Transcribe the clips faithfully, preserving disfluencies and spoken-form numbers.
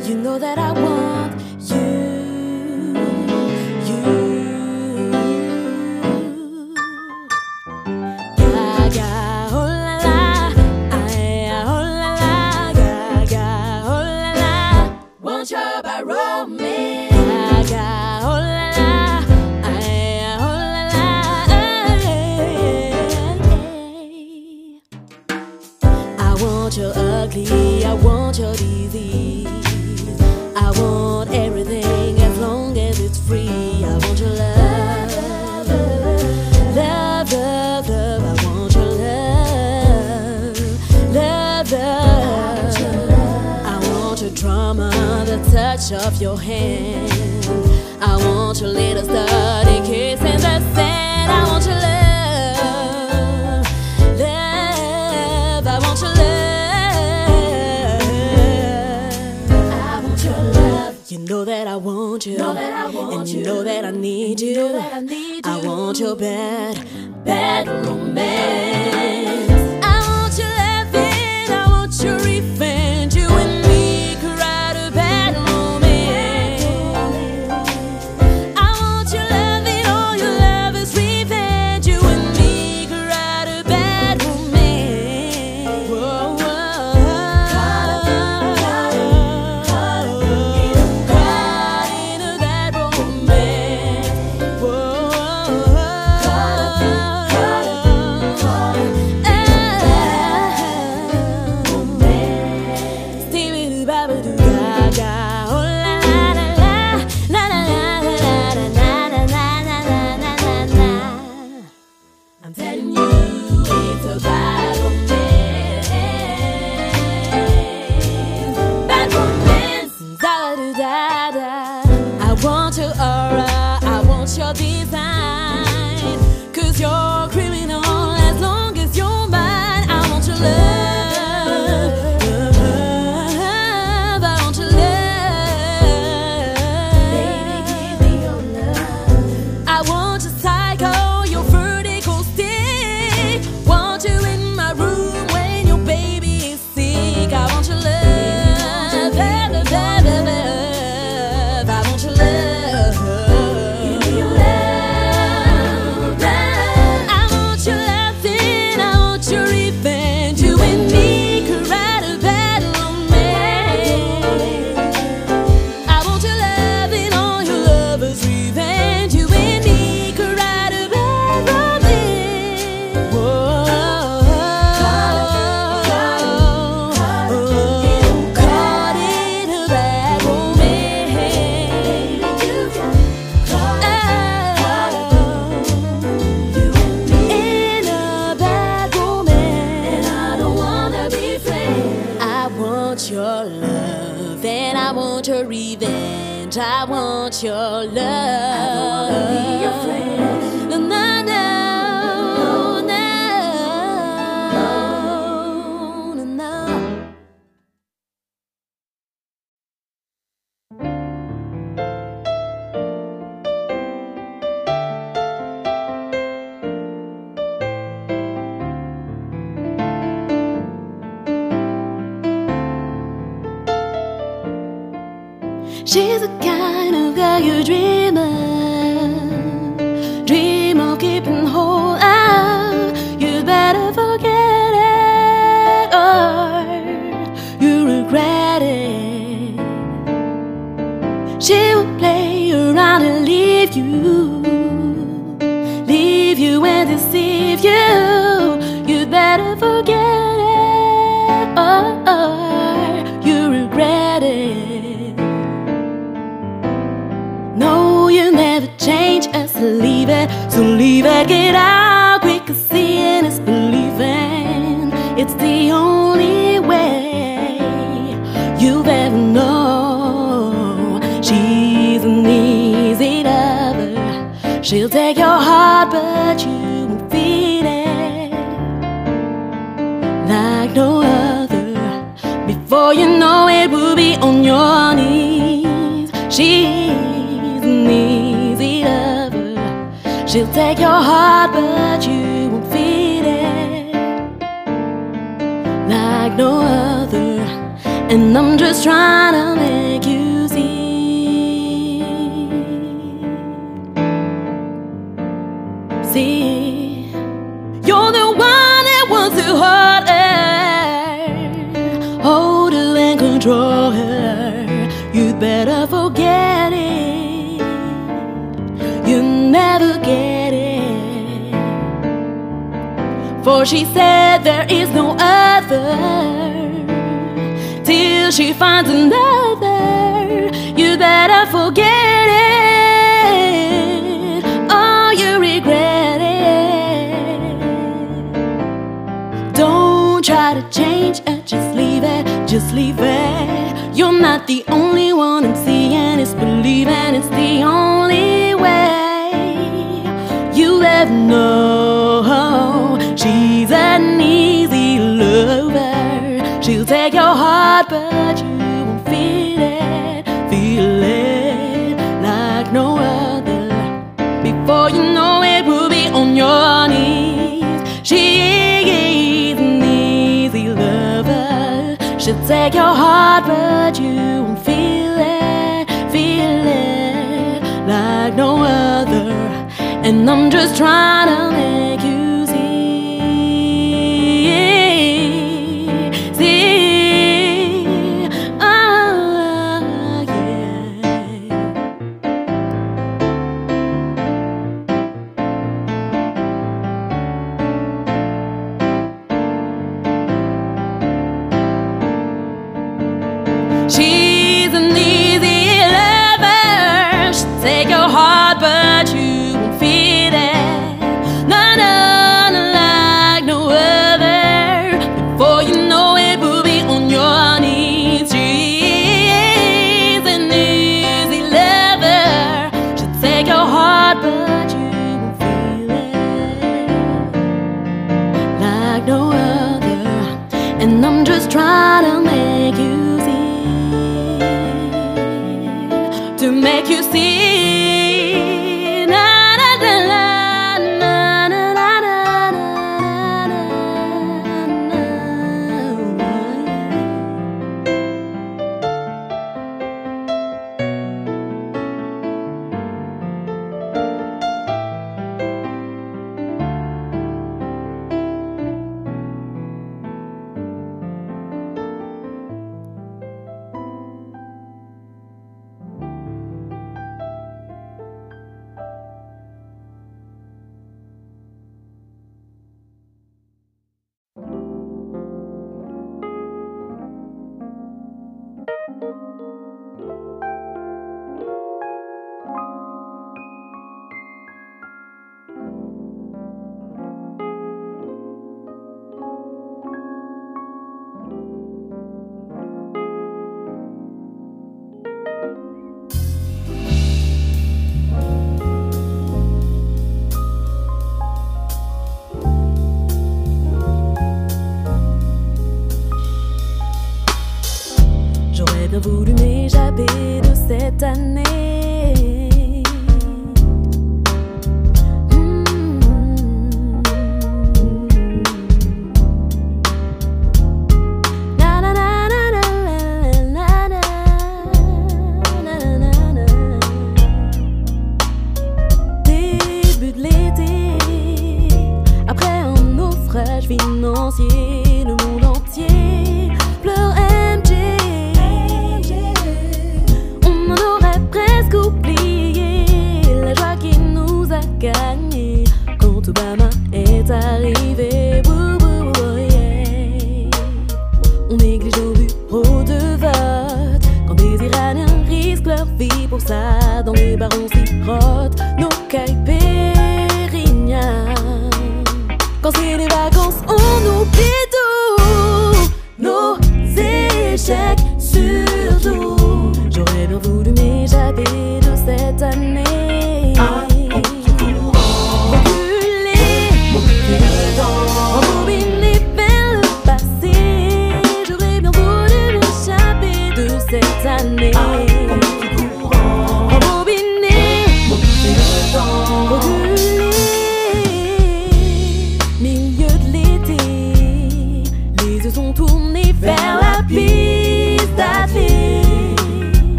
You know that I want you, you. Gaga, oh la la, aya, oh la la, gaga, oh la la. Want your by romance. Gaga, oh la la, aya, oh la la. I want your ugly, I want your easy. I want everything as long as it's free. I want your love, love, love, love. I want your love, love, love. I want your drama, the touch of your hand. I want your little study kiss in the sand. I want your love, love. I want your love. You know that I want you, know that I want and you, you know that I need you. You know that I need you. I want your bad, bad romance. I want your laughing, I want your revenge. You and me could write a bad romance. I want your loving, all your love is revenge. You and me could write a bad romance. Whoa, whoa. I want your love. I don't wanna be your friend. No, no, no, no, no, no. She's a you dream of, dream of keeping hold of. You better forget it or you regret it. She will play around and leave you, leave you and deceive you. You better forget it or, or you regret it. No, you never change us, leave it, so leave it, get out quick, 'cause seeing is believing, it's the only way you've ever known. She's an easy lover, she'll take your heart but you won't feed it, like no other. Before you know it, we'll be on your knees. She. Easy lover, she'll take your heart but you won't feed it, like no other. And I'm just trying to live for her, you'd better forget it. You never get it. For she said there is no other, till she finds another. You'd better forget it, or you regret it. Don't try to change it, just leave it. Just leave it. You're not the only one I'm seeing. It's believing it's the only way. You'll ever know she's an easy lover. She'll take your heart, but you won't feel it. Feel it like no other. Before you know it, we'll be on your knees. She is an easy lover. She'll take your heart, but you won't feel it, feel it like no other. And I'm just trying to make you see, see, oh yeah. She's an easy lover. She'll take your heart, but you won't feel it. None other like no other. Before you know it, we'll be on your knees. She's an easy lover. She'll take your heart, but you won't feel it like no other. And I'm just trying to make you, to make you see, na na na na na na na na na. Pendant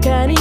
que les ricains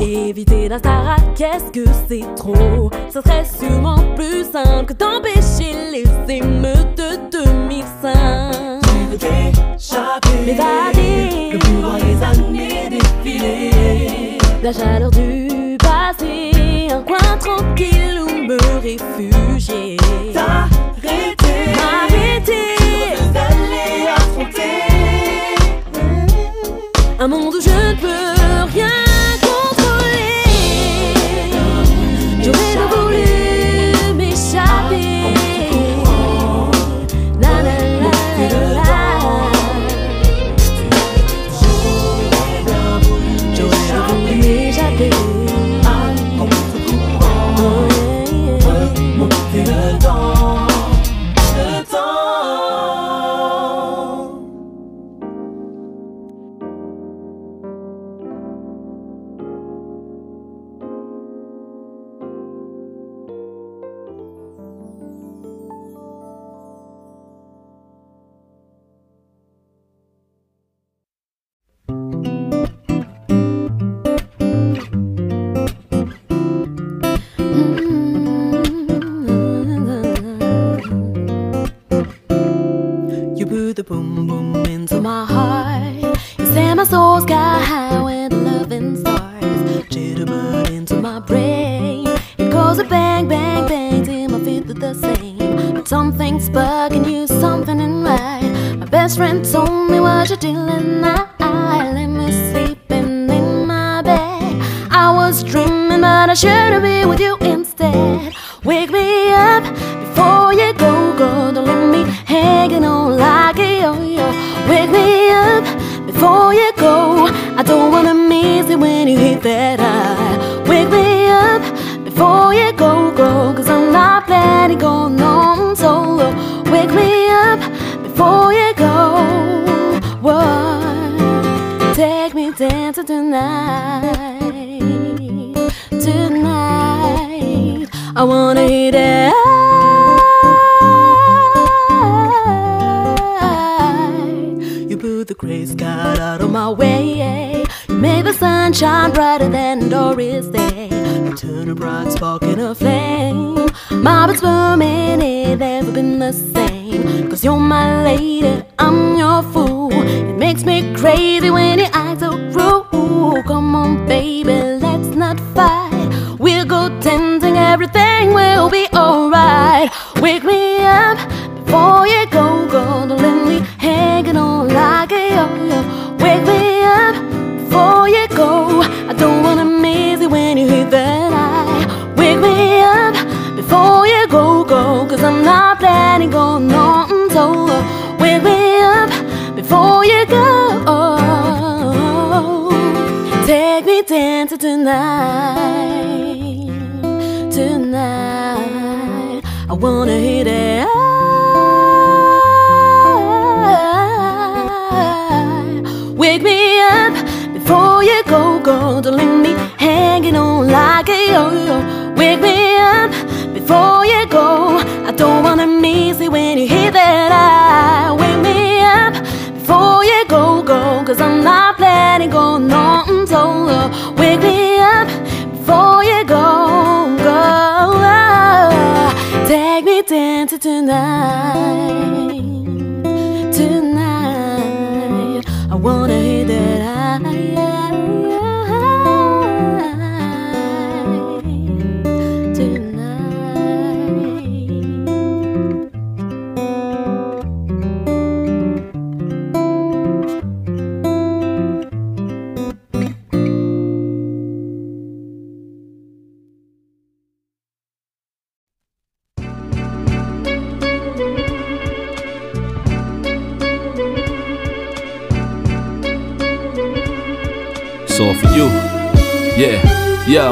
Éviter la Sarah, qu'est-ce que c'est trop? Ça serait sûrement plus simple que d'empêcher les émeutes de deux mille cinq. Tu veux t'échapper, m'évader, ne plus voir les années défiler. La chaleur du passé, un coin tranquille où me réfugier. T'arrêter, m'arrêter, d'aller affronter un monde où je ne peux rien. So for you, yeah, yo.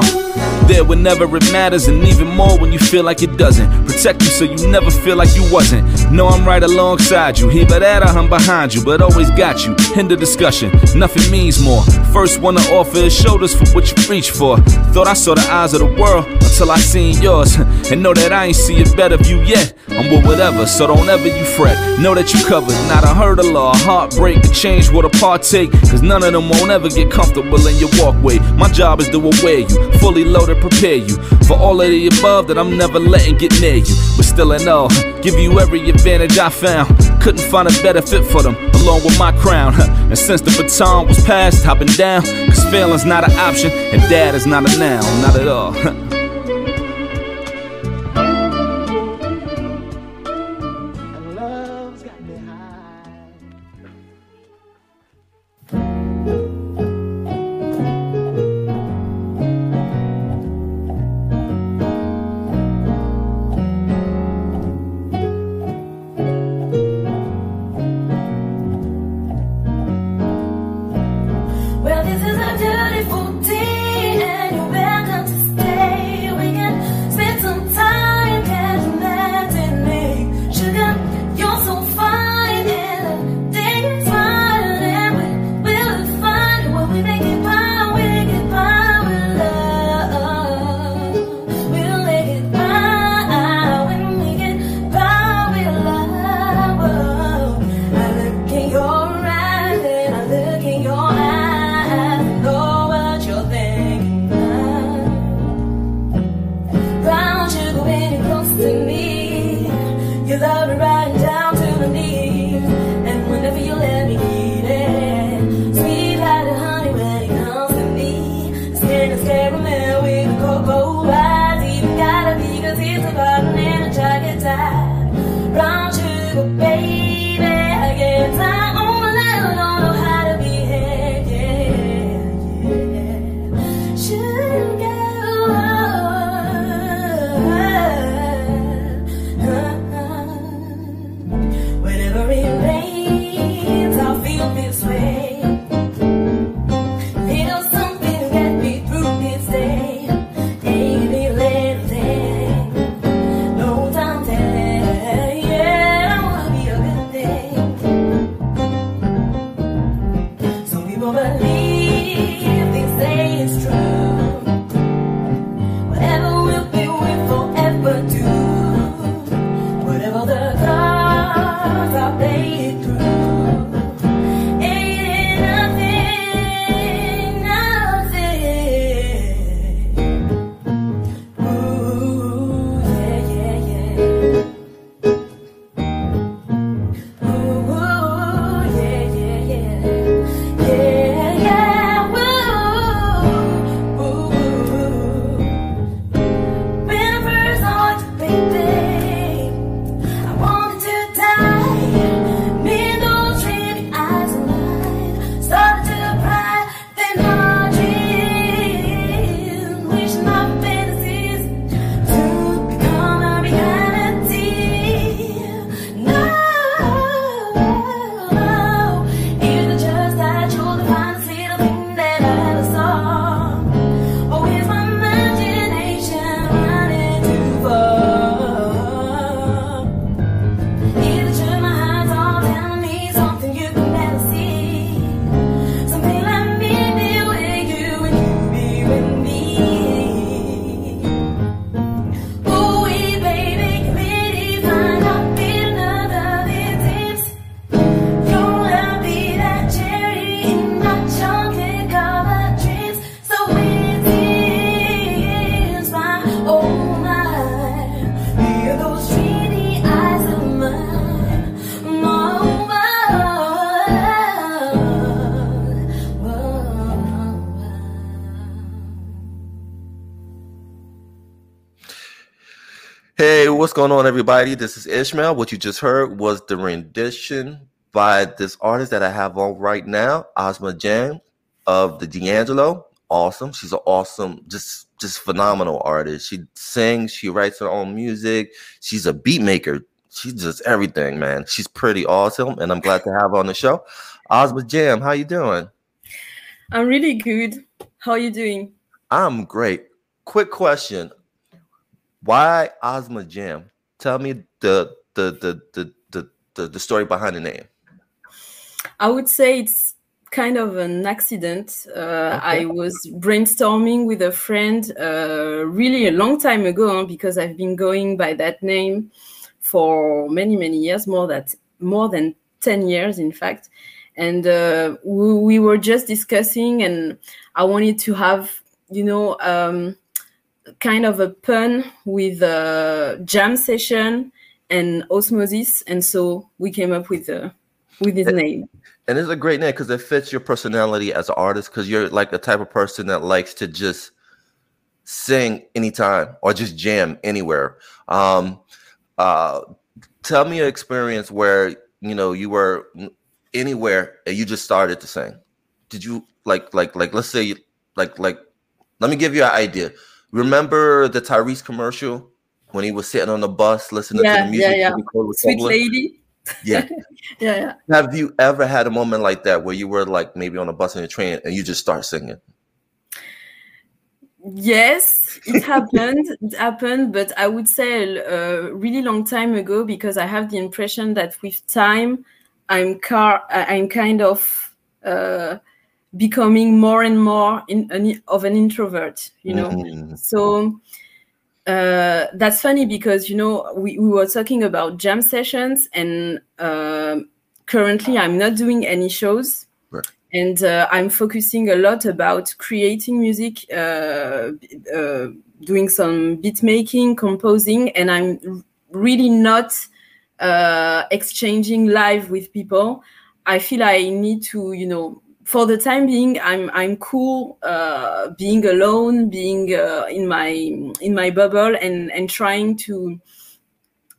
There whenever it matters, and even more when you feel like it doesn't. Protect you so you never feel like you wasn't. Know I'm right alongside you, here but at I'm behind you, but always got you. End of discussion, nothing means more. First one to offer is shoulders for what you reach for. Thought I saw the eyes of the world until I seen yours. And know that I ain't see a better view yet. I'm with whatever, so don't ever you fret. Know that you covered, not a hurdle or a heartbreak. A change will to partake, cause none of them won't ever get comfortable in your walkway. My job is to aware you, fully loaded, prepare you for all of the above that I'm never letting get near you. But still in all, give you every advantage I found. Couldn't find a better fit for them, along with my crown. And since the baton was passed, I've been down, cause failing's not an option, and dad is not a noun, not at all. What's going on, everybody? This is Ishmael. What you just heard was the rendition by this artist that I have on right now, Ozma Jam of the D'Angelo. Awesome. She's an awesome, just just phenomenal artist. She sings, she writes her own music. She's a beat maker. She's just everything, man. She's pretty awesome, and I'm glad to have her on the show. Ozma Jam, how you doing? I'm really good. How are you doing? I'm great. quick question. Why Ozma Jam? Tell me the the the the the the, the story behind the name. I would say it's kind of an accident. Uh, okay. I was brainstorming with a friend uh, really a long time ago, because I've been going by that name for many, many years, more that more than ten years, in fact. And uh, we, we were just discussing, and I wanted to have, you know, um, kind of a pun with a jam session and osmosis. And so we came up with a, with his and, name. And it's a great name because it fits your personality as an artist, because you're like the type of person that likes to just sing anytime or just jam anywhere. Um, uh, tell me an experience where, you know, you were anywhere and you just started to sing. Did you like, like, like, let's say, you, like, like, let me give you an idea. Remember the Tyrese commercial when he was sitting on the bus listening yeah, to the music? Yeah, yeah. Sweet lady. Yeah. yeah, yeah. Have you ever had a moment like that where you were like maybe on a bus and a train and you just start singing? Yes, it happened. It happened, but I would say a really long time ago, because I have the impression that with time, I'm car, I'm kind of uh, becoming more and more in an, of an introvert, you know. Mm-hmm. So. Uh, that's funny because, you know, we, we were talking about jam sessions, and uh, currently I'm not doing any shows, right. and uh, I'm focusing a lot about creating music, uh, uh, doing some beat making, composing, and I'm really not uh, exchanging live with people. I feel I need to, you know, for the time being, I'm I'm cool uh, being alone, being uh, in my in my bubble, and and trying to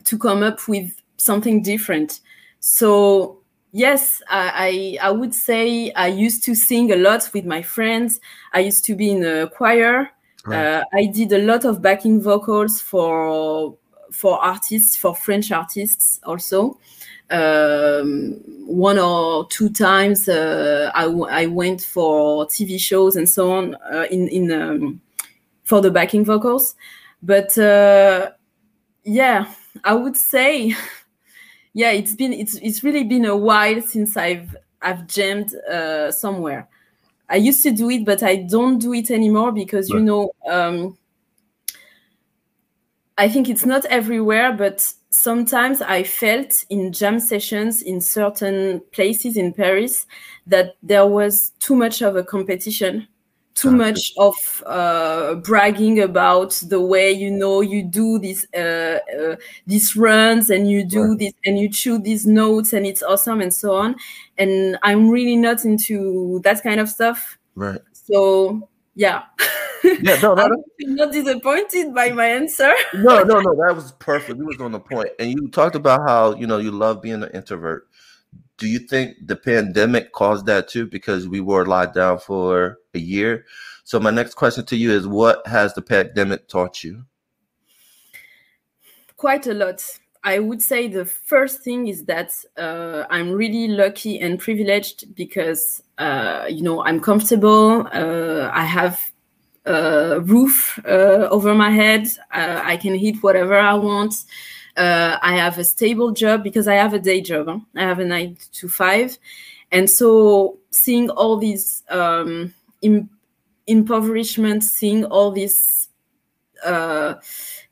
to come up with something different. So yes, I I, I would say I used to sing a lot with my friends. I used to be in a choir. Right. Uh, I did a lot of backing vocals for for artists, for French artists also. Um, one or two times uh, I, w I went for T V shows and so on uh, in, in um, for the backing vocals. But uh, yeah, I would say, yeah, it's been, it's, it's really been a while since I've, I've jammed uh, somewhere. I used to do it, but I don't do it anymore because, you know, um, I think it's not everywhere, but sometimes I felt in jam sessions in certain places in Paris that there was too much of a competition, too much of uh, bragging about the way, you know, you do these uh, uh, these runs and you do right. this and you chew these notes and it's awesome and so on. And I'm really not into that kind of stuff. Right. So yeah. Yeah, no, that, I'm not disappointed by my answer. no, no, no, that was perfect. You was on the point. And you talked about how, you know, you love being an introvert. Do you think the pandemic caused that too? Because we were locked down for a year. So my next question to you is, what has the pandemic taught you? Quite a lot. I would say the first thing is that uh, I'm really lucky and privileged because, uh, you know, I'm comfortable. Uh, I have Uh, roof uh, over my head. Uh, I can eat whatever I want. Uh, I have a stable job because I have a day job. Huh? I have a nine to five. And so seeing all these um, im impoverishment, seeing all this uh,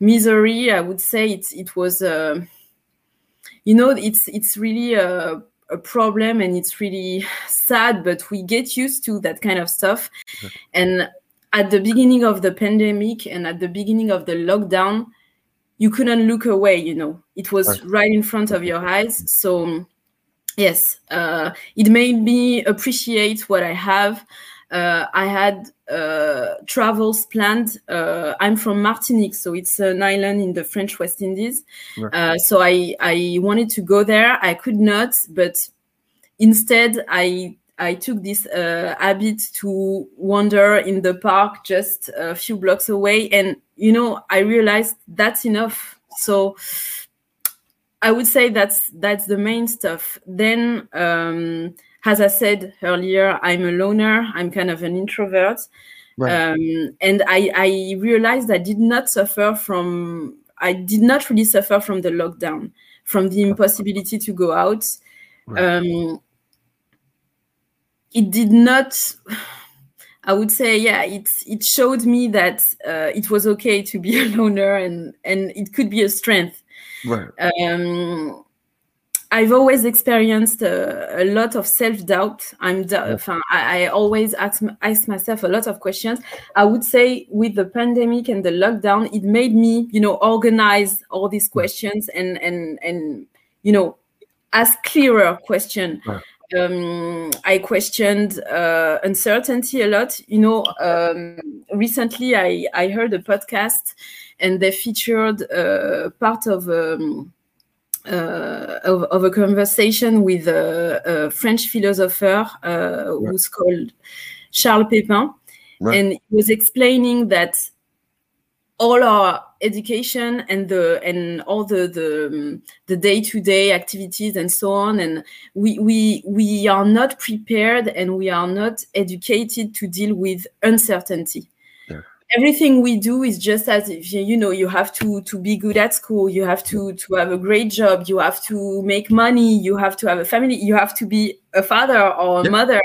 misery, I would say it, it was, uh, you know, it's, it's really a, a problem, and it's really sad, but we get used to that kind of stuff. Yeah. And at the beginning of the pandemic and at the beginning of the lockdown, you couldn't look away, you know. It was right in front of your eyes. So, yes, uh, it made me appreciate what I have. Uh, I had uh, travels planned. Uh, I'm from Martinique, so it's an island in the French West Indies. Uh, so I, I wanted to go there. I could not, but instead I... I took this uh, habit to wander in the park just a few blocks away. And, you know, I realized that's enough. So I would say that's, that's the main stuff. Then, um, as I said earlier, I'm a loner. I'm kind of an introvert. Right. Um, and I, I realized I did not suffer from, I did not really suffer from the lockdown, from the impossibility to go out. Right. Um, it did not, I would say, yeah, it, it showed me that uh, it was okay to be a loner, and, and it could be a strength. Right. Um, I've always experienced a, a lot of self-doubt. I'm, yeah. I, I always ask, ask myself a lot of questions. I would say with the pandemic and the lockdown, it made me, you know, organize all these questions and, and, and you know, ask clearer questions. Right. Um, I questioned uh, uncertainty a lot. You know, um, recently I, I heard a podcast and they featured uh, part of... Um, Uh, of, of a conversation with a, a French philosopher uh, right. who's called Charles Pépin. Right. And he was explaining that all our education and the and all the the, the day-to-day activities and so on, and we, we, we are not prepared and we are not educated to deal with uncertainty. Everything we do is just as if, you know, you have to, to be good at school, you have to, to have a great job, you have to make money, you have to have a family, you have to be a father or a yeah. mother.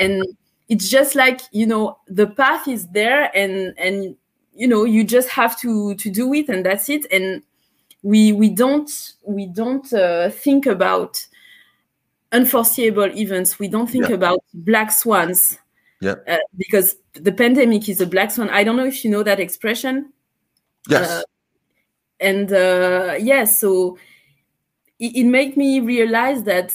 And it's just like, you know, the path is there and, and you know, you just have to, to do it and that's it. And we, we don't, we don't uh, think about unforeseeable events. We don't think yeah. about black swans. Yeah, uh, because the pandemic is a black swan. I don't know if you know that expression. Yes. Uh, and uh, yeah, so it, it made me realize that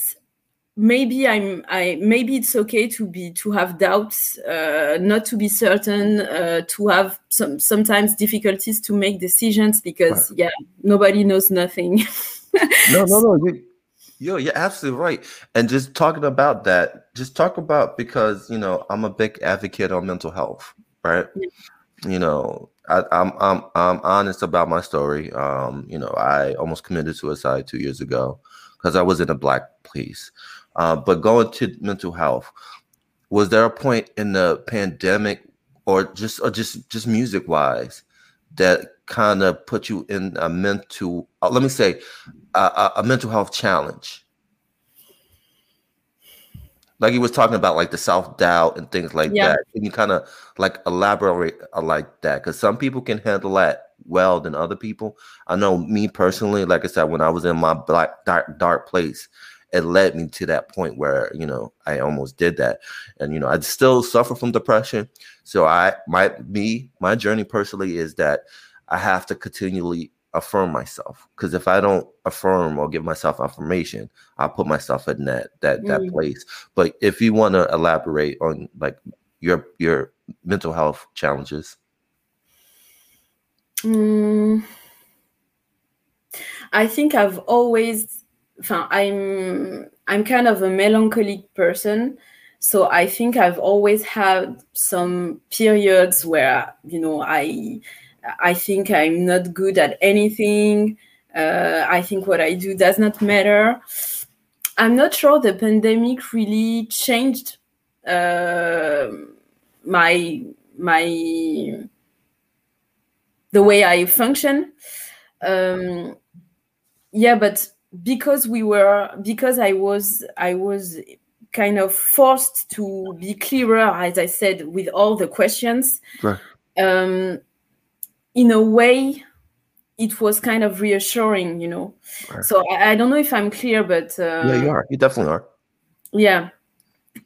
maybe I'm. I maybe it's okay to be to have doubts, uh, not to be certain, uh, to have some sometimes difficulties to make decisions because right. yeah, nobody knows nothing. no, no, no. You, Yo, you're absolutely right. And just talking about that, just talk about because, you know, I'm a big advocate on mental health, right? Yeah. You know, I, I'm I'm I'm honest about my story. Um, you know, I almost committed suicide two years ago because I was in a black place. Uh, but going to mental health, was there a point in the pandemic or just or just just music wise that kind of put you in a mental, uh, let me say, uh, a mental health challenge? Like you was talking about, like the self-doubt and things like yeah. that. Can you kind of like elaborate like that? Because some people can handle that well than other people. I know me personally, like I said, when I was in my black dark, dark place, it led me to that point where, you know, I almost did that. And, you know, I still suffer from depression. So I, my, me, my journey personally is that I have to continually affirm myself. Because if I don't affirm or give myself affirmation, I'll put myself in that, that, mm. that place. But if you want to elaborate on like your, your mental health challenges. Mm. I think I've always, I'm I'm kind of a melancholic person, so I think I've always had some periods where, you know, I I think I'm not good at anything. Uh, I think what I do does not matter. I'm not sure the pandemic really changed uh, my my the way I function. Um, yeah, but. Because we were, because I was, I was kind of forced to be clearer, as I said, with all the questions. Right. Um, in a way, it was kind of reassuring, you know. Right. So I, I don't know if I'm clear, but uh, yeah, you are. You definitely are. Yeah,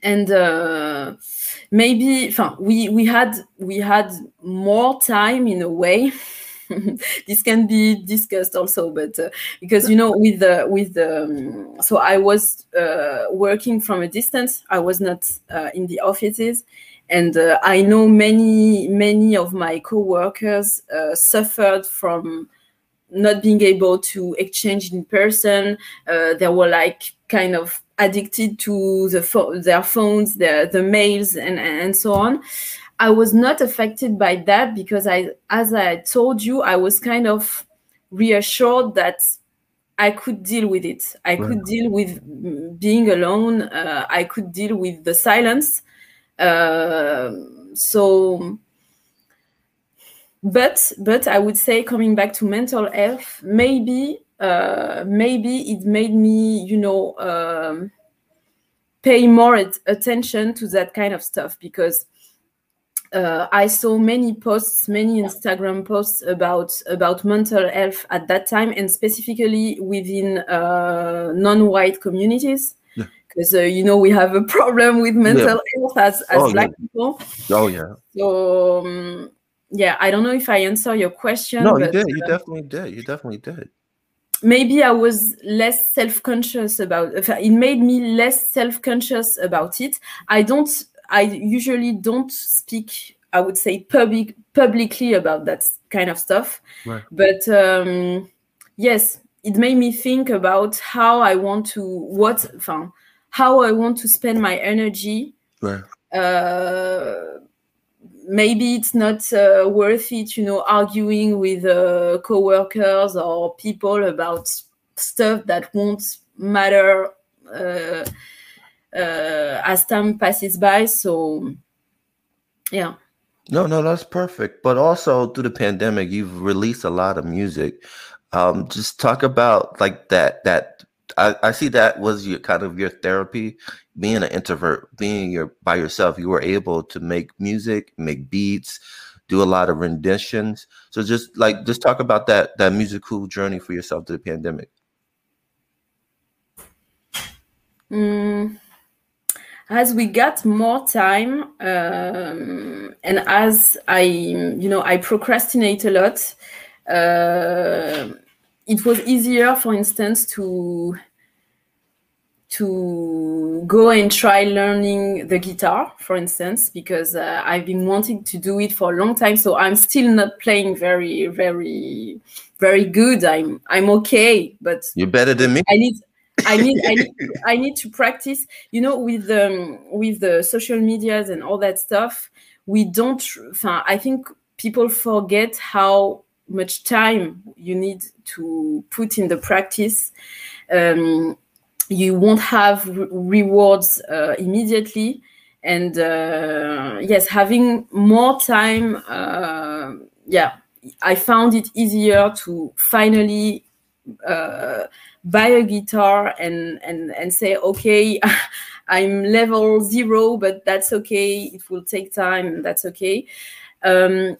and uh, maybe we we had we had more time in a way. This can be discussed also, but uh, because, you know, with the with the um, so I was uh, working from a distance. I was not uh, in the offices, and uh, I know many many of my coworkers uh, suffered from not being able to exchange in person. Uh, they were like kind of addicted to the fo- their phones, their the mails, and and so on. I was not affected by that because I, as I told you, I was kind of reassured that I could deal with it. I right. could deal with being alone. Uh, I could deal with the silence. Uh, so But but I would say, coming back to mental health, maybe uh, maybe it made me, you know, um, pay more attention to that kind of stuff, because uh, I saw many posts, many Instagram posts about about mental health at that time, and specifically within uh, non-white communities. Because, uh, you know, we have a problem with mental yeah. health as, as oh, black yeah. people. Oh, yeah. So, um, yeah, I don't know if I answer your question. No, but, you did. You uh, definitely did. You definitely did. Maybe I was less self-conscious about it. It made me less self-conscious about it. I don't, I usually don't speak, I would say, public, publicly about that kind of stuff. Right. But, um, yes, it made me think about how I want to, what, enfin, how I want to spend my energy. Right. Uh, maybe it's not uh, worth it, you know, arguing with uh, coworkers or people about stuff that won't matter uh, uh, as time passes by. So, yeah. No, no, that's perfect. But also through the pandemic, you've released a lot of music. Um, just talk about like that, that I, I see that was your kind of your therapy, being an introvert, being your by yourself. You were able to make music, make beats, do a lot of renditions. So just like, just talk about that, that musical journey for yourself through the pandemic. Mm. As we got more time, um, and as I, you know, I procrastinate a lot, uh, it was easier, for instance, to to go and try learning the guitar, for instance, because uh, I've been wanting to do it for a long time. So I'm still not playing very, very, very good. I'm I'm okay, but you're better than me. I need I need I need, I need to practice. You know, with um, with the social medias and all that stuff, we don't. I think people forget how much time you need to put in the practice. Um, you won't have re rewards uh, immediately. And uh, yes, having more time, uh, yeah, I found it easier to finally uh, buy a guitar and, and, and say, okay, I'm level zero, but that's okay. It will take time, and that's okay. Um,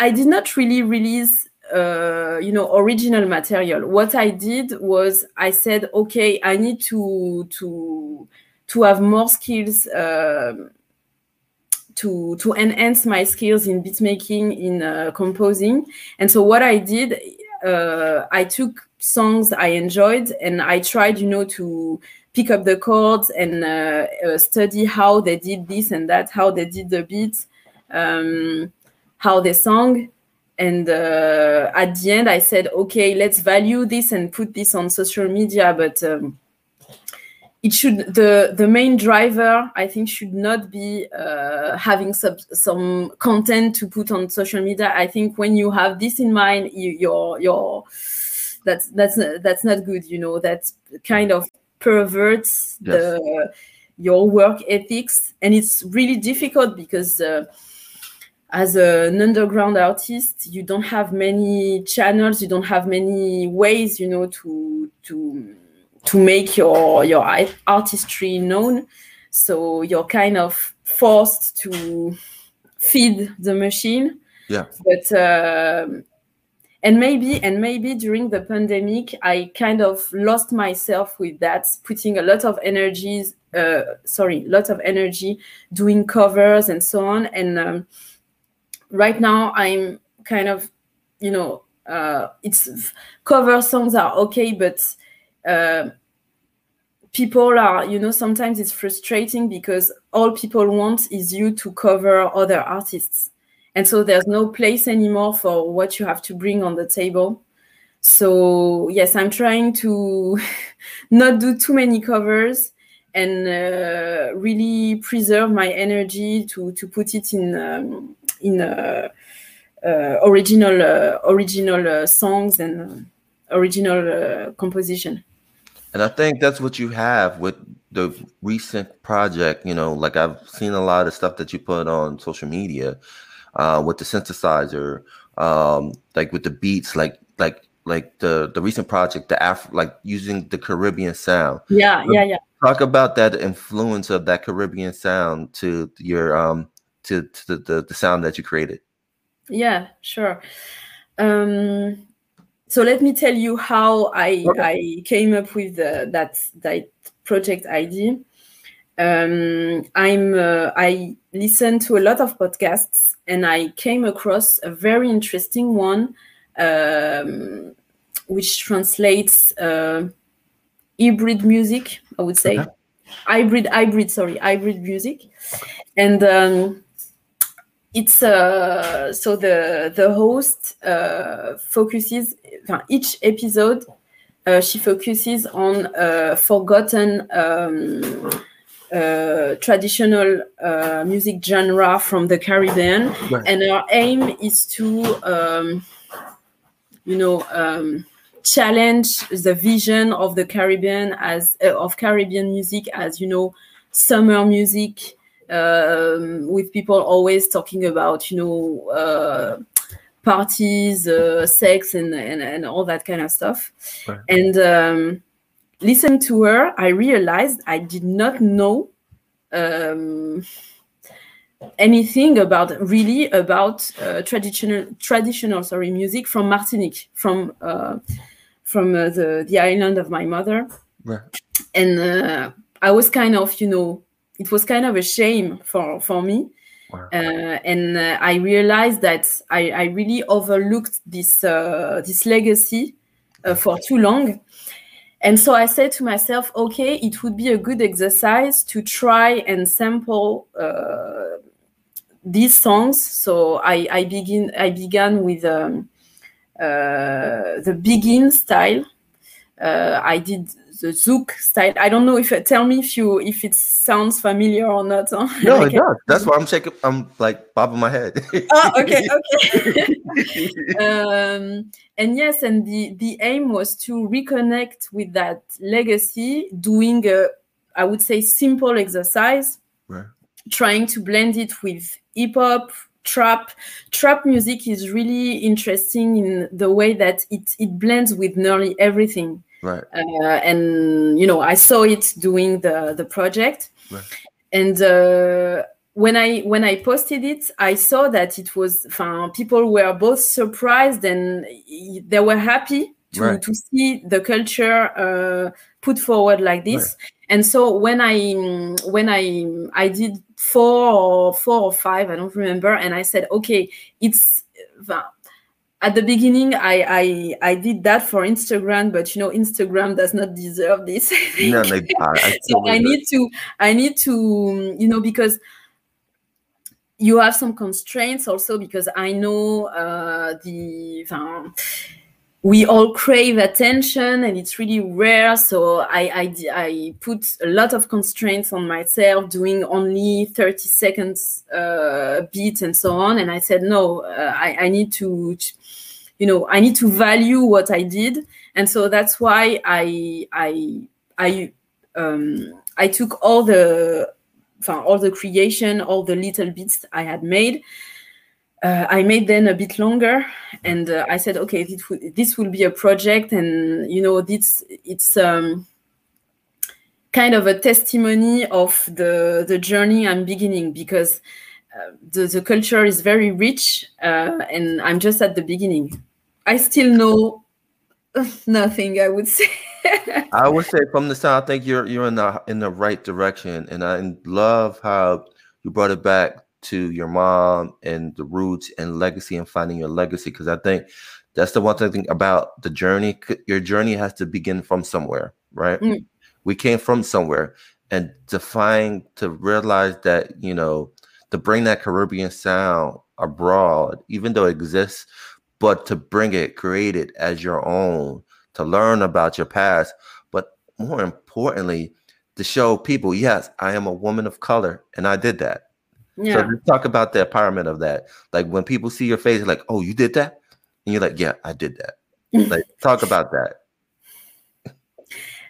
I did not really release, uh, you know, original material. What I did was I said, okay, I need to to to have more skills, uh, to to enhance my skills in beat making, in uh, composing. And so what I did, uh, I took songs I enjoyed and I tried, you know, to pick up the chords and uh, uh, study how they did this and that, how they did the beats. Um, how they sang, and uh, at the end I said, okay, let's value this and put this on social media, but um, it should, the the main driver, I think, should not be uh, having sub, some content to put on social media. I think when you have this in mind, you, you're, you're, that's, that's, that's not good, you know, that kind of perverts yes. the, your work ethics, and it's really difficult because uh, as an underground artist, you don't have many channels, you don't have many ways, you know, to to to make your your artistry known. So you're kind of forced to feed the machine. Yeah. But uh, and maybe and maybe during the pandemic, I kind of lost myself with that, putting a lot of energies, uh, sorry, lot of energy doing covers and so on, and. Um, Right now, I'm kind of, you know, uh, it's cover songs are okay, but uh, people are, you know, sometimes it's frustrating because all people want is you to cover other artists. And so there's no place anymore for what you have to bring on the table. So, yes, I'm trying to not do too many covers and uh, really preserve my energy to, to put it in... Um, in uh, uh, original uh, original uh, songs and uh, original uh, composition. And I think that's what you have with the recent project, you know, like I've seen a lot of stuff that you put on social media. uh, with the synthesizer, um, like with the beats, like like like the the recent project, the Af like using the Caribbean sound. Yeah, so yeah, yeah. Talk about that influence of that Caribbean sound to your um to to the the, the sound that you created. Yeah, sure. Um, so let me tell you how I okay. I came up with the, that that project idea. Um, I'm uh, I listen to a lot of podcasts, and I came across a very interesting one, um, which translates uh, hybrid music. I would say okay. hybrid, hybrid, sorry, hybrid music, and um, it's uh, so the the host uh, focuses each episode. Uh, she focuses on uh, forgotten. Um, Uh, traditional uh, music genre from the Caribbean, right. And our aim is to, um, you know, um, challenge the vision of the Caribbean as uh, of Caribbean music as, you know, summer music, um, with people always talking about, you know, uh, parties, uh, sex, and, and and all that kind of stuff, right. And. Um, Listen to her, I realized I did not know um, anything about really about uh, traditional traditional sorry music from Martinique, from uh, from uh, the the island of my mother, yeah. And uh, I was kind of you know it was kind of a shame for for me, wow. uh, and uh, I realized that I, I really overlooked this uh, this legacy uh, for too long. And so I said to myself, okay, it would be a good exercise to try and sample uh, these songs. So I, I begin. I began with um, uh, the Béguin style. Uh, I did the Zouk style. I don't know if tell me if you if it sounds familiar or not. Huh? No, it does. That's why I'm shaking. I'm like bobbing my head. Oh, okay, okay. um, and yes, and the the aim was to reconnect with that legacy, doing a, I would say, simple exercise, right. Trying to blend it with hip hop. Trap trap music is really interesting in the way that it it blends with nearly everything. Right. Uh, and you know, I saw it doing the the project, right. And uh, when I when I posted it, I saw that it was people were both surprised and they were happy to right. to see the culture uh, put forward like this. Right. And so when I when I I did four or four or five, I don't remember, and I said, okay, it's. At the beginning, I, I I did that for Instagram, but you know, Instagram does not deserve this. I no, they, I, I so I need to I need to you know because you have some constraints also because I know uh, the um, we all crave attention and it's really rare. So I I I put a lot of constraints on myself, doing only thirty seconds uh, beats and so on. And I said no, uh, I I need to. You know, I need to value what I did, and so that's why I I I um, I took all the all the creation, all the little bits I had made. Uh, I made them a bit longer, and uh, I said, okay, this, this will be a project, and you know, this it's um, kind of a testimony of the the journey I'm beginning because. Uh, the, the culture is very rich, uh, and I'm just at the beginning. I still know nothing, I would say. I would say from the sound, I think you're you're in the in the right direction, and I love how you brought it back to your mom and the roots and legacy and finding your legacy, because I think that's the one thing about the journey. Your journey has to begin from somewhere, right? Mm. We came from somewhere, and to find to realize that you know. To bring that Caribbean sound abroad, even though it exists, but to bring it, create it as your own, to learn about your past, but more importantly, to show people, yes, I am a woman of color, and I did that. Yeah. So let's talk about the empowerment of that. Like when people see your face, like, oh, you did that? And you're like, yeah, I did that. Like, talk about that.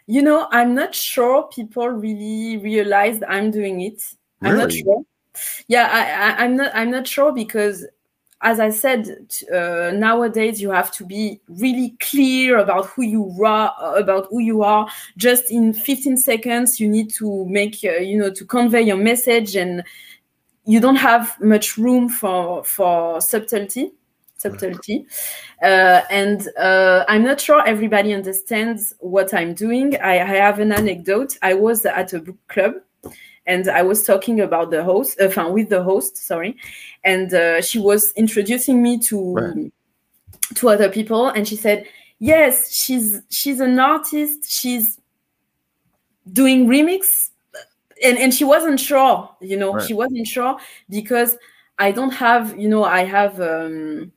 You know, I'm not sure people really realized I'm doing it. Really? I'm not sure. Yeah, I, I, I'm not. I'm not sure because, as I said, uh, nowadays you have to be really clear about who you are. About who you are. Just in fifteen seconds, you need to make uh, you know to convey your message, and you don't have much room for for subtlety. Subtlety, uh, and uh, I'm not sure everybody understands what I'm doing. I, I have an anecdote. I was at a book club, and I was talking about the host, uh, with the host, sorry, and uh, she was introducing me to right. to other people, and she said, "Yes, she's she's an artist. She's doing remix," and and she wasn't sure, you know, right. she wasn't sure because I don't have, you know, I have. Um,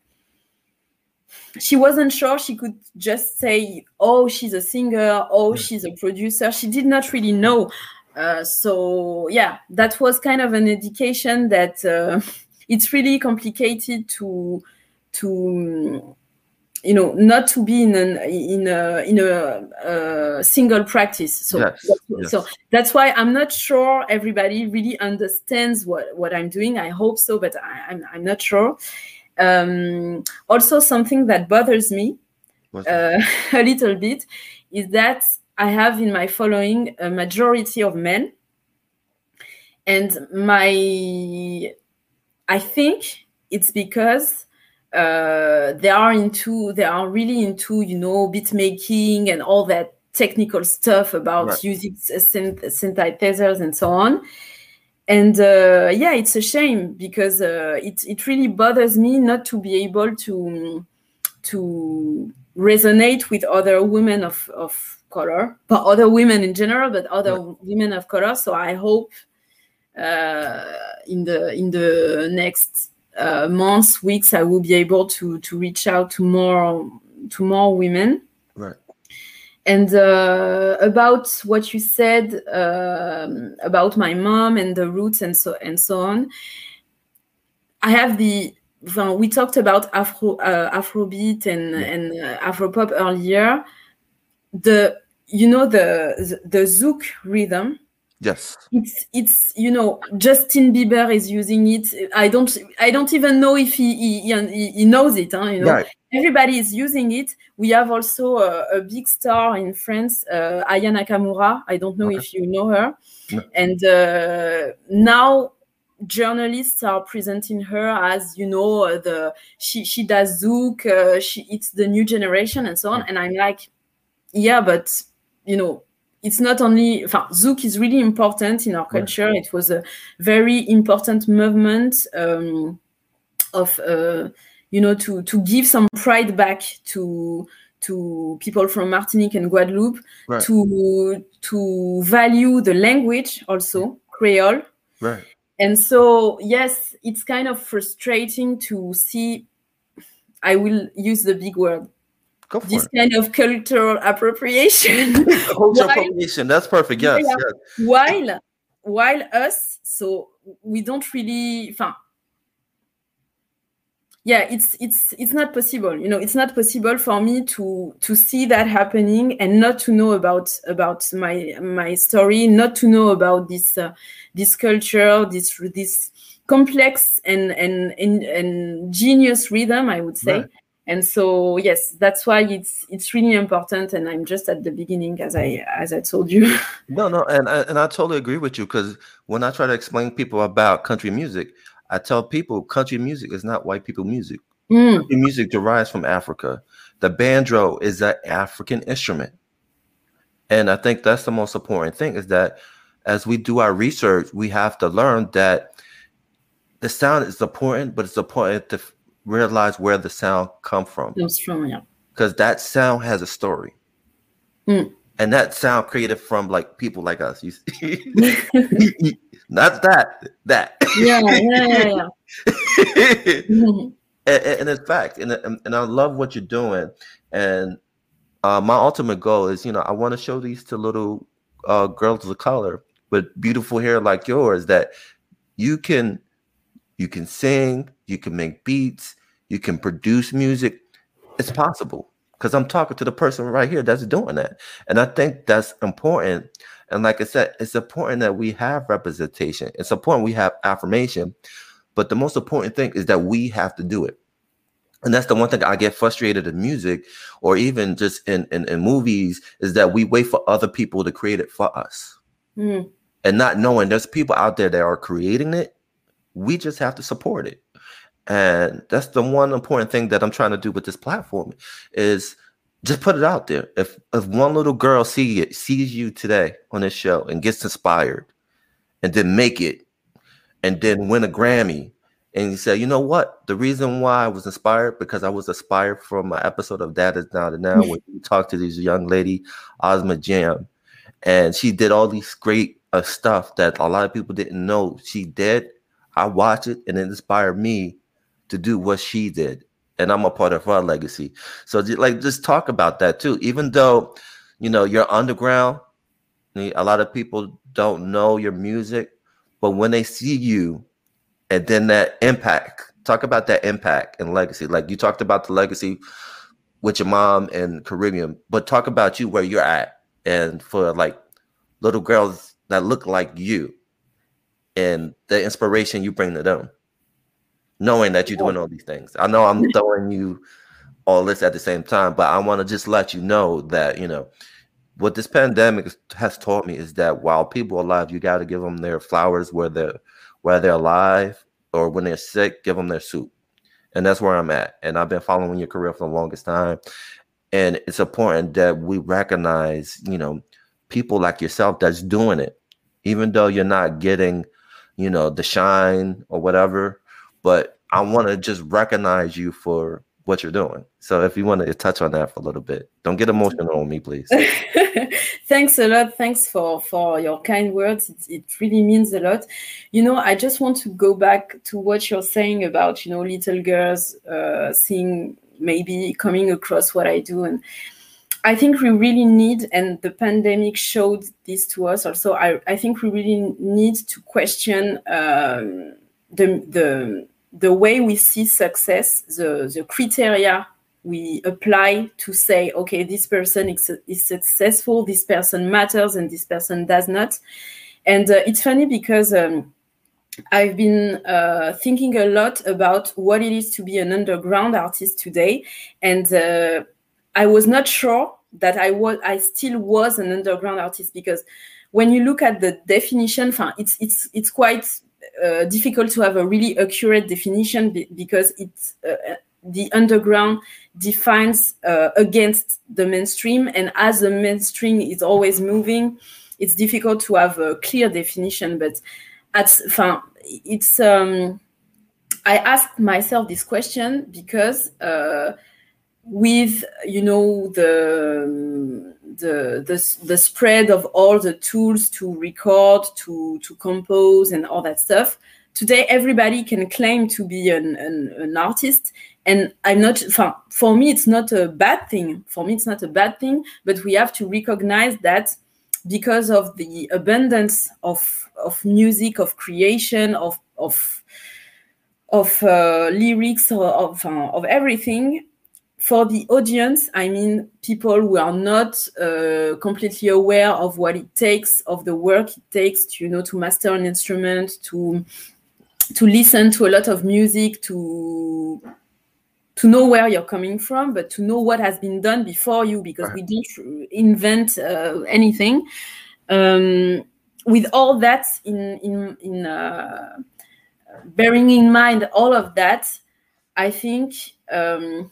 She wasn't sure she could just say, oh, she's a singer, oh, she's a producer. She did not really know. Uh, so, yeah, that was kind of an indication that uh, it's really complicated to, to, you know, not to be in an, in a, in a, a single practice. So, yes, yes. so that's why I'm not sure everybody really understands what, what I'm doing. I hope so, but I, I'm, I'm not sure. Um, also, something that bothers me uh, a little bit is that I have in my following a majority of men, and my I think it's because uh, they are into they are really into you know beat making and all that technical stuff about right. using synth synthesizers and so on. And uh, yeah, it's a shame because uh, it it really bothers me not to be able to to resonate with other women of of color, but other women in general, but other yeah. women of color. So I hope uh, in the in the next uh, months, weeks, I will be able to to reach out to more to more women. Right. And uh, about what you said um, about my mom and the roots and so and so on, I have the well, we talked about Afro uh, Afrobeat and and uh, Afropop earlier. The you know the the, the Zouk rhythm. Yes. It's it's you know Justin Bieber is using it. I don't I don't even know if he he, he, he knows it. Huh, you know. Right. Everybody is using it. We have also a, a big star in France, uh, Aya Nakamura. I don't know okay. if you know her. No. And uh, now journalists are presenting her as, you know, the she she does Zouk. Uh, she it's the new generation and so on. And I'm like, yeah, but you know, it's not only Zouk is really important in our culture. No. It was a very important movement um, of. Uh, you know, to, to give some pride back to to people from Martinique and Guadeloupe, right. to to value the language also, Creole. Right. And so, yes, it's kind of frustrating to see, I will use the big word, this it. kind of cultural appropriation. Cultural appropriation, that's perfect, yes. Yeah, yes. While, while us, so we don't really, yeah, it's it's it's not possible. You know, it's not possible for me to to see that happening and not to know about about my my story, not to know about this uh, this culture, this this complex and and and, and genius rhythm, I would say. Right. And so, yes, that's why it's it's really important. And I'm just at the beginning, as I as I told you. No, no, and and I totally agree with you because when I try to explain people about country music, I tell people country music is not white people music. Mm. Country music derives from Africa. The banjo is an African instrument. And I think that's the most important thing is that as we do our research, we have to learn that the sound is important, but it's important to realize where the sound comes from. That's from, yeah. Because that sound has a story. Mm. And that sound created from like people like us. You see? Not that, that. Yeah, yeah, yeah. yeah. and, and in fact, and, and I love what you're doing. And uh, my ultimate goal is, you know, I want to show these to little uh, girls of color with beautiful hair like yours that you can, you can sing, you can make beats, you can produce music. It's possible because I'm talking to the person right here that's doing that. And I think that's important. And like I said, it's important that we have representation. It's important we have affirmation. But the most important thing is that we have to do it. And that's the one thing I get frustrated in music, or even just in, in, in movies, is that we wait for other people to create it for us. Mm. And not knowing there's people out there that are creating it. We just have to support it. And that's the one important thing that I'm trying to do with this platform, is just put it out there. If if one little girl see it, sees you today on this show and gets inspired and then make it and then win a Grammy, and you say, you know what? The reason why I was inspired, because I was inspired from an episode of That Is Not Now, where you talk to this young lady, Ozma Jam, and she did all these great uh, stuff that a lot of people didn't know she did. I watched it, and it inspired me to do what she did. And I'm a part of her legacy. So like, just talk about that too. Even though, you know, you're underground, a lot of people don't know your music, but when they see you, and then that impact, talk about that impact and legacy. Like you talked about the legacy with your mom and Caribbean, but talk about you, where you're at. And for like little girls that look like you and the inspiration you bring to them, knowing that you're doing all these things. I know I'm throwing you all this at the same time, but I want to just let you know that, you know, what this pandemic has taught me is that while people are alive, you got to give them their flowers where they're, where they're alive, or when they're sick, give them their soup. And that's where I'm at. And I've been following your career for the longest time. And it's important that we recognize, you know, people like yourself that's doing it, even though you're not getting, you know, the shine or whatever. But I want to just recognize you for what you're doing. So if you want to touch on that for a little bit, don't get emotional on me, please. Thanks a lot. Thanks for, for your kind words. It, it really means a lot. You know, I just want to go back to what you're saying about, you know, little girls uh, seeing, maybe coming across what I do. And I think we really need, and the pandemic showed this to us also, I, I think we really need to question um, the, the, the way we see success, the, the criteria we apply to say, okay, this person is, is successful, this person matters, and this person does not. And uh, it's funny because um, I've been uh, thinking a lot about what it is to be an underground artist today. And uh, I was not sure that I was, I still was an underground artist, because when you look at the definition, it's, it's, it's quite uh, difficult to have a really accurate definition, because it's, uh, the underground defines uh, against the mainstream. And as the mainstream is always moving, it's difficult to have a clear definition. But at, it's, um, I asked myself this question because uh, with, you know, the, the, the, the spread of all the tools to record, to, to compose and all that stuff, today everybody can claim to be an, an, an artist. And I'm not, for me, it's not a bad thing. For me, it's not a bad thing, but we have to recognize that because of the abundance of of music, of creation, of of of uh, lyrics, or of uh, of everything, for the audience, I mean, people who are not uh, completely aware of what it takes, of the work it takes, to, you know, to master an instrument, to to listen to a lot of music, to to know where you're coming from, but to know what has been done before you, because right. we didn't invent uh, anything. Um, with all that in, in, in uh, bearing in mind all of that, I think um,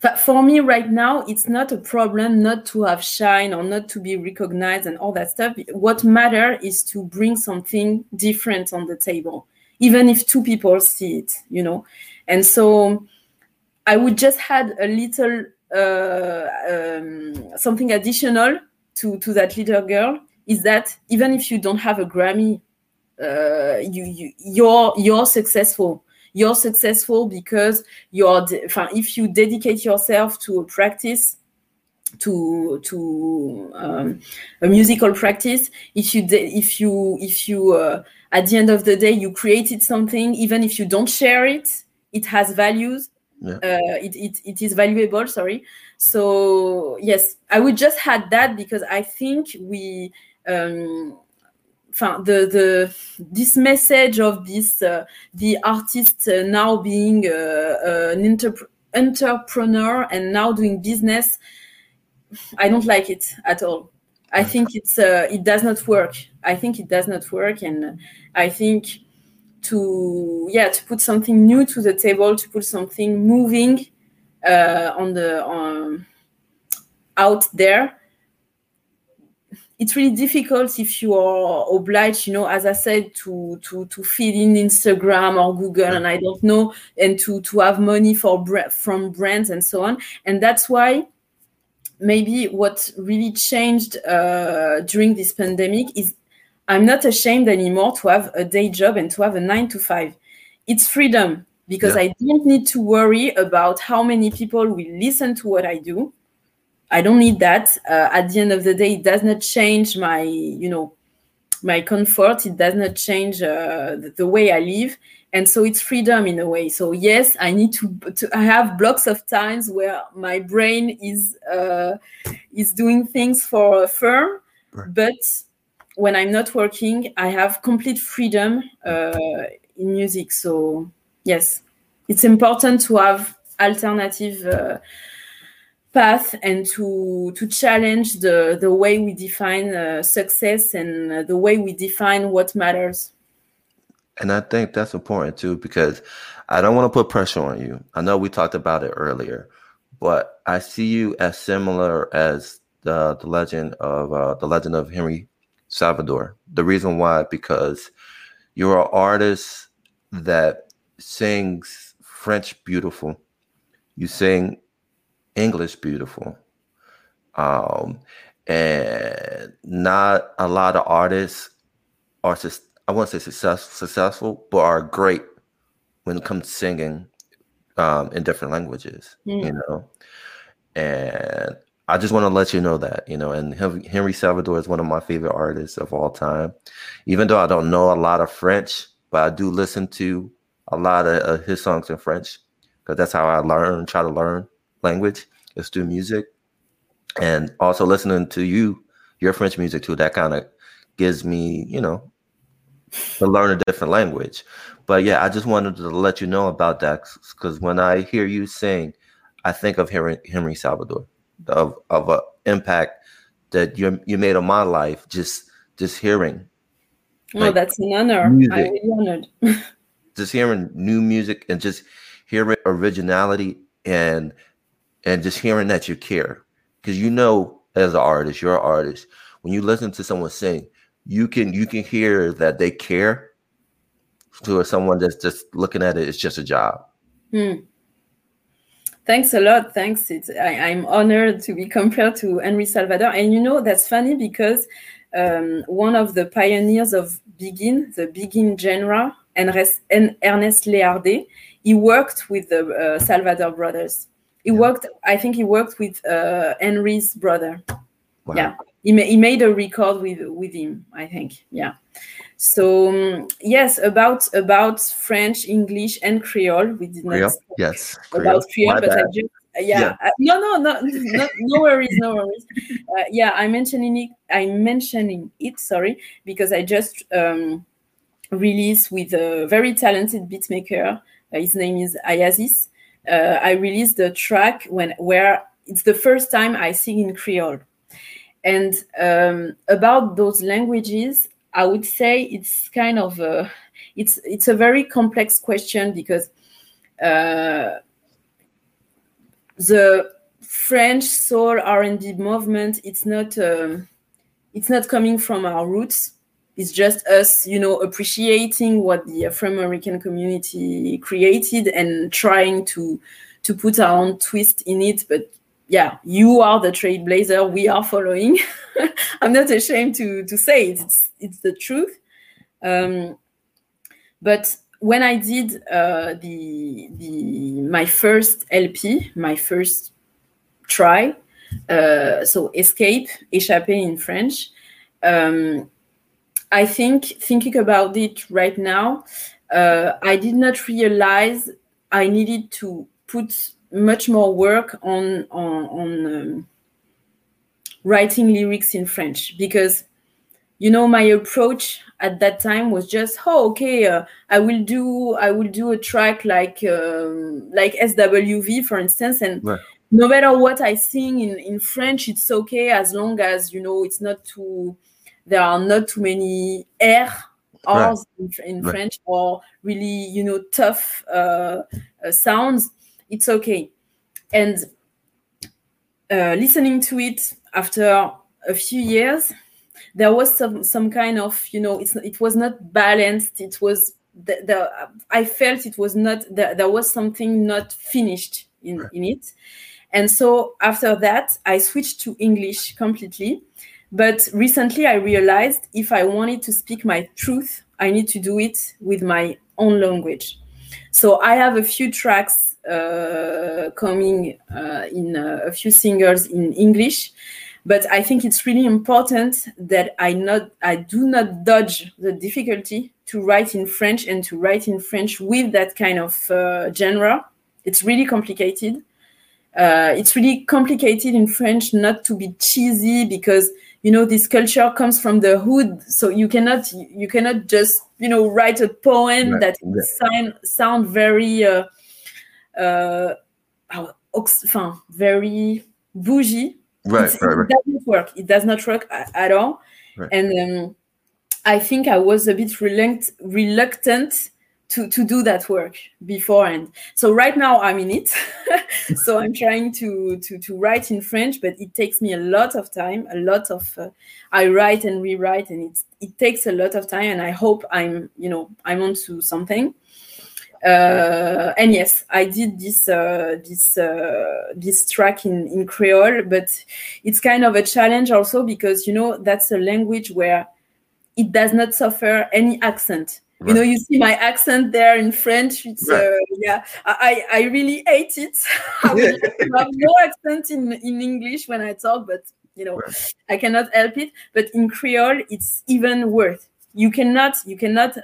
that for me right now, it's not a problem not to have shine or not to be recognized and all that stuff. What matters is to bring something different on the table, even if two people see it, you know? And so I would just add a little uh, um, something additional to, to that little girl, is that even if you don't have a Grammy, uh, you, you, you're, you're successful. You're successful because you're, if you dedicate yourself to a practice, to to um, a musical practice, if you, if you, if you uh, at the end of the day, you created something, even if you don't share it, it has values. Yeah. Uh, it, it, it is valuable, sorry. So yes, I would just add that, because I think we, um, the, the, this message of this, uh, the artist uh, now being uh, uh, an interp entrepreneur and now doing business, I don't like it at all. I think it's, uh, it does not work. I think it does not work. And I think to, yeah, to put something new to the table, to put something moving uh, on the, on, out there, it's really difficult if you are obliged, you know, as I said, to, to, to feed in Instagram or Google, and I don't know, and to, to have money for, from brands and so on. And that's why maybe what really changed uh, during this pandemic is I'm not ashamed anymore to have a day job and to have a nine to five. It's freedom, because yeah. I don't need to worry about how many people will listen to what I do. I don't need that. Uh, at the end of the day, it does not change my, you know, my comfort. It does not change uh, the, the way I live. And so it's freedom in a way. So yes, I need to, to I have blocks of times where my brain is, uh, is doing things for a firm, right. But when I'm not working, I have complete freedom uh, in music. So yes, it's important to have alternative uh, path and to to challenge the the way we define uh, success and uh, the way we define what matters. And I think that's important too, because I don't want to put pressure on you. I know we talked about it earlier, but I see you as similar as the the legend of uh, the legend of Henry Salvador. The reason why, because you're an artist that sings French beautiful, you sing English beautiful, um, and not a lot of artists are, I won't say success, successful, but are great when it comes to singing um, in different languages, mm. you know, and I just want to let you know that, you know, and Henry Salvador is one of my favorite artists of all time, even though I don't know a lot of French, but I do listen to a lot of uh, his songs in French, because that's how I learn, try to learn language is through music. And also listening to you, your French music too, that kind of gives me, you know, to learn a different language. But yeah, I just wanted to let you know about that, because when I hear you sing, I think of Henry, Henry Salvador, of of an impact that you you made on my life, just just hearing. Oh, like, that's an honor. Music. I'm really honored. Just hearing new music and just hearing originality and and just hearing that you care, because you know, as an artist, you're an artist. When you listen to someone sing, you can you can hear that they care. To someone that's just looking at it, it's just a job. Mm. Thanks a lot. Thanks. It's, I, I'm honored to be compared to Henry Salvador. And you know, that's funny, because um, one of the pioneers of Béguin, the Béguin genre, and Ernest Leardet, he worked with the uh, Salvador brothers. He worked, I think he worked with uh, Henry's brother. Wow. Yeah, he, ma he made a record with with him, I think. Yeah. So um, yes, about about French, English, and Creole. We did not Creole? Talk yes. about Creole, Creole but I just, yeah. yeah. I, no, no, no, no, no worries, no worries. Uh, yeah, I'm mentioning it. I'm mentioning it. Sorry, because I just um, released with a very talented beatmaker. Uh, his name is Ayazis. Uh, I released the track when where it's the first time I sing in Creole. And um, about those languages, I would say it's kind of a, it's it's a very complex question, because uh, the French soul R and B movement, it's not um, it's not coming from our roots. It's just us, you know, appreciating what the Afro-American community created and trying to to put our own twist in it. But yeah, you are the trailblazer. We are following. I'm not ashamed to to say it. It's it's the truth. Um, but when I did uh, the the my first L P, my first try, uh, so Escape, échapper in French. Um, I think thinking about it right now, uh, I did not realize I needed to put much more work on on, on um, writing lyrics in French, because you know, my approach at that time was just, oh, okay, uh, I will do, I will do a track like, um, like S W V, for instance, and right. no matter what I sing in in French, it's okay as long as, you know, it's not too, there are not too many R R's right. in, in right. French, or really, you know, tough uh, uh, sounds. It's okay, and uh, listening to it after a few years, there was some some kind of, you know, it's it was not balanced. It was the, the I felt it was not the, there was something not finished in, right. in it. And so after that, I switched to English completely. But recently I realized if I wanted to speak my truth, I need to do it with my own language. So I have a few tracks uh, coming uh, in uh, a few singles in English. But I think it's really important that I not I do not dodge the difficulty to write in French and to write in French with that kind of uh, genre. It's really complicated. Uh, it's really complicated in French not to be cheesy, because, you know, this culture comes from the hood. So you cannot you cannot just, you know, write a poem right. that yeah. sound sound very uh, uh, very bougie. Right, right, right. It doesn't work. It does not work at, at all. Right. And um, I think I was a bit reluct reluctant to, to do that work beforehand. So right now I'm in it. So I'm trying to, to, to write in French, but it takes me a lot of time, a lot of, uh, I write and rewrite, and it's, it takes a lot of time, and I hope I'm, you know, I'm onto something. Uh, and yes, I did this uh, this uh, this track in in Creole, but it's kind of a challenge also, because, you know, that's a language where it does not suffer any accent. Right. You know, you see my accent there in French. It's right. uh, yeah, I I really hate it. I would have no accent in in English when I talk, but, you know, right. I cannot help it. But in Creole, it's even worse. You cannot, you cannot,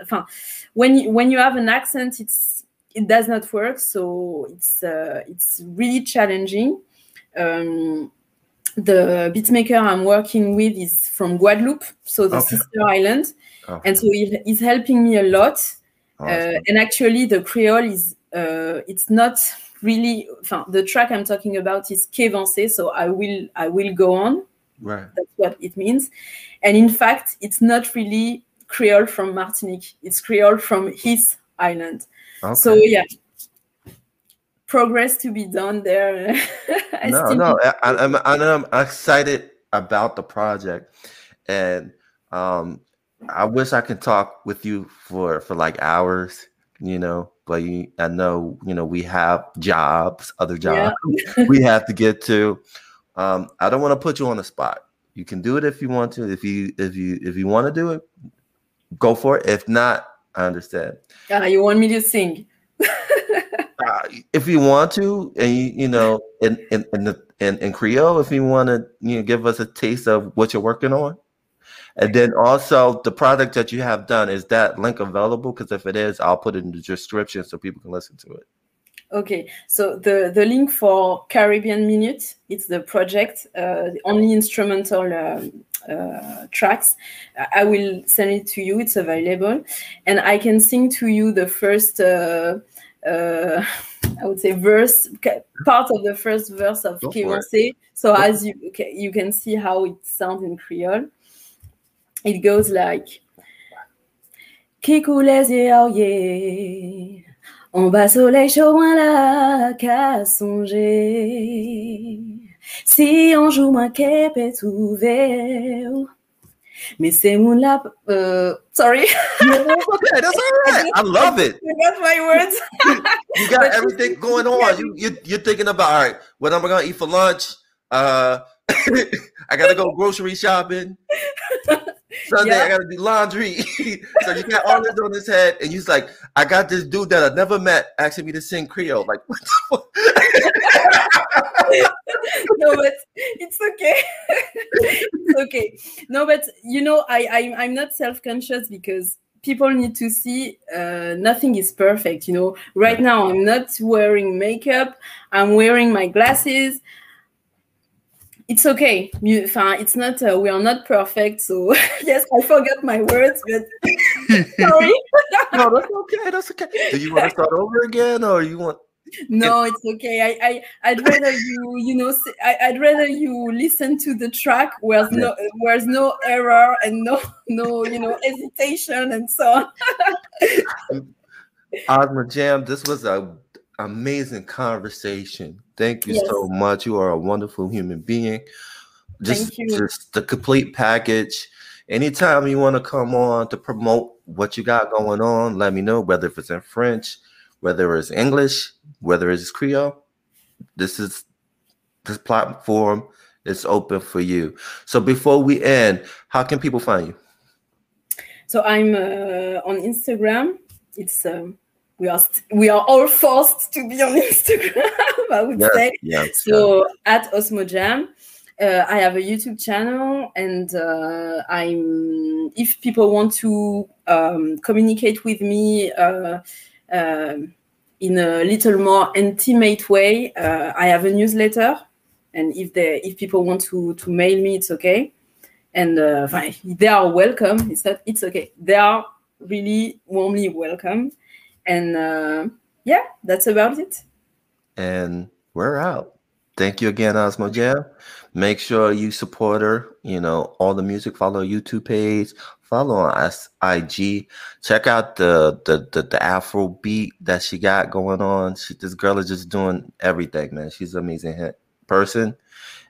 when you, when you have an accent, it's, it does not work. So it's, uh, it's really challenging. Um, the beatmaker I'm working with is from Guadeloupe, so the okay. sister island. Okay. And so he, he's helping me a lot. Awesome. Uh, and actually the Creole is, uh, it's not really, the track I'm talking about is Kémosé, so I will, I will go on. Right. That's what it means. And in fact, it's not really Creole from Martinique, it's Creole from his island. Okay. So yeah, progress to be done there. I no, no, I, I'm, I'm excited about the project, and um, I wish I could talk with you for for like hours, you know. But you, I know, you know, we have jobs, other jobs yeah. we have to get to. Um, I don't want to put you on the spot. You can do it if you want to. If you if you if you want to do it, go for it. If not, I understand. Uh, you want me to sing? uh, if you want to, and you, you know, in in in, the, in in Creole, if you want to, you know, give us a taste of what you're working on, and then also the product that you have done. Is that link available? Because if it is, I'll put it in the description so people can listen to it. Okay, so the, the link for Caribbean Minute, it's the project, uh, the only instrumental uh, uh, tracks. I will send it to you, it's available. And I can sing to you the first, uh, uh, I would say, verse, part of the first verse of Kémosé. So as you, okay, you can see how it sounds in Creole. It goes like... En bas soleil chaud, moins là qu'à songer. Si on joue moins qu'est peut ouvert. Mais c'est mon lap. Uh, sorry. Yeah, that's okay. That's all right. I love it. You got my words. You got everything going on. You, you, you're thinking about, all right, what am I going to eat for lunch? Uh, I got to go grocery shopping. Sunday, yeah. I gotta do laundry. So you got all this on his head, and he's like, I got this dude that I never met asking me to sing Creole. Like, what the fuck? No, but it's okay. It's okay. No, but you know, I, I I'm not self-conscious, because people need to see uh, nothing is perfect, you know. Right now I'm not wearing makeup, I'm wearing my glasses. It's okay. You, it's not. Uh, we are not perfect. So yes, I forgot my words, but sorry. No, that's okay. That's okay. Do you want to start over again, or you want? No, it's okay. I, I I'd rather you, you know, I, I'd rather you listen to the track where's no, where's no error and no, no, you know, hesitation and so on. Ozma Jam, this was a amazing conversation. Thank you yes. so much. You are a wonderful human being. Just, Thank you. just the complete package. Anytime you want to come on to promote what you got going on, let me know. Whether if it's in French, whether it's English, whether it's Creole, this is this platform is open for you. So before we end, how can people find you? So I'm uh, on Instagram. It's um, we are we are all forced to be on Instagram, I would yes, say. Yes, so yes. At Ozma Jam, uh, I have a YouTube channel, and uh, I'm. If people want to um, communicate with me. Uh, Um, in a little more intimate way, uh, I have a newsletter, and if they if people want to to mail me, it's okay, and uh, they are welcome. It's not, it's okay. They are really warmly welcome, and uh, yeah, that's about it. And we're out. Thank you again, Ozma Jam. Make sure you support her. You know, all the music. Follow YouTube page. Follow on I G. Check out the the the, the Afro beat that she got going on. She, this girl is just doing everything, man. She's an amazing person,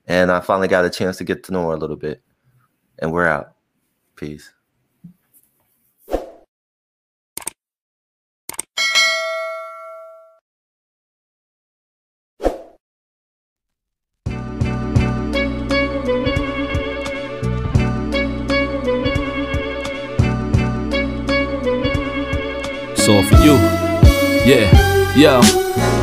and I finally got a chance to get to know her a little bit. And we're out. Peace. All for you, yeah, yo.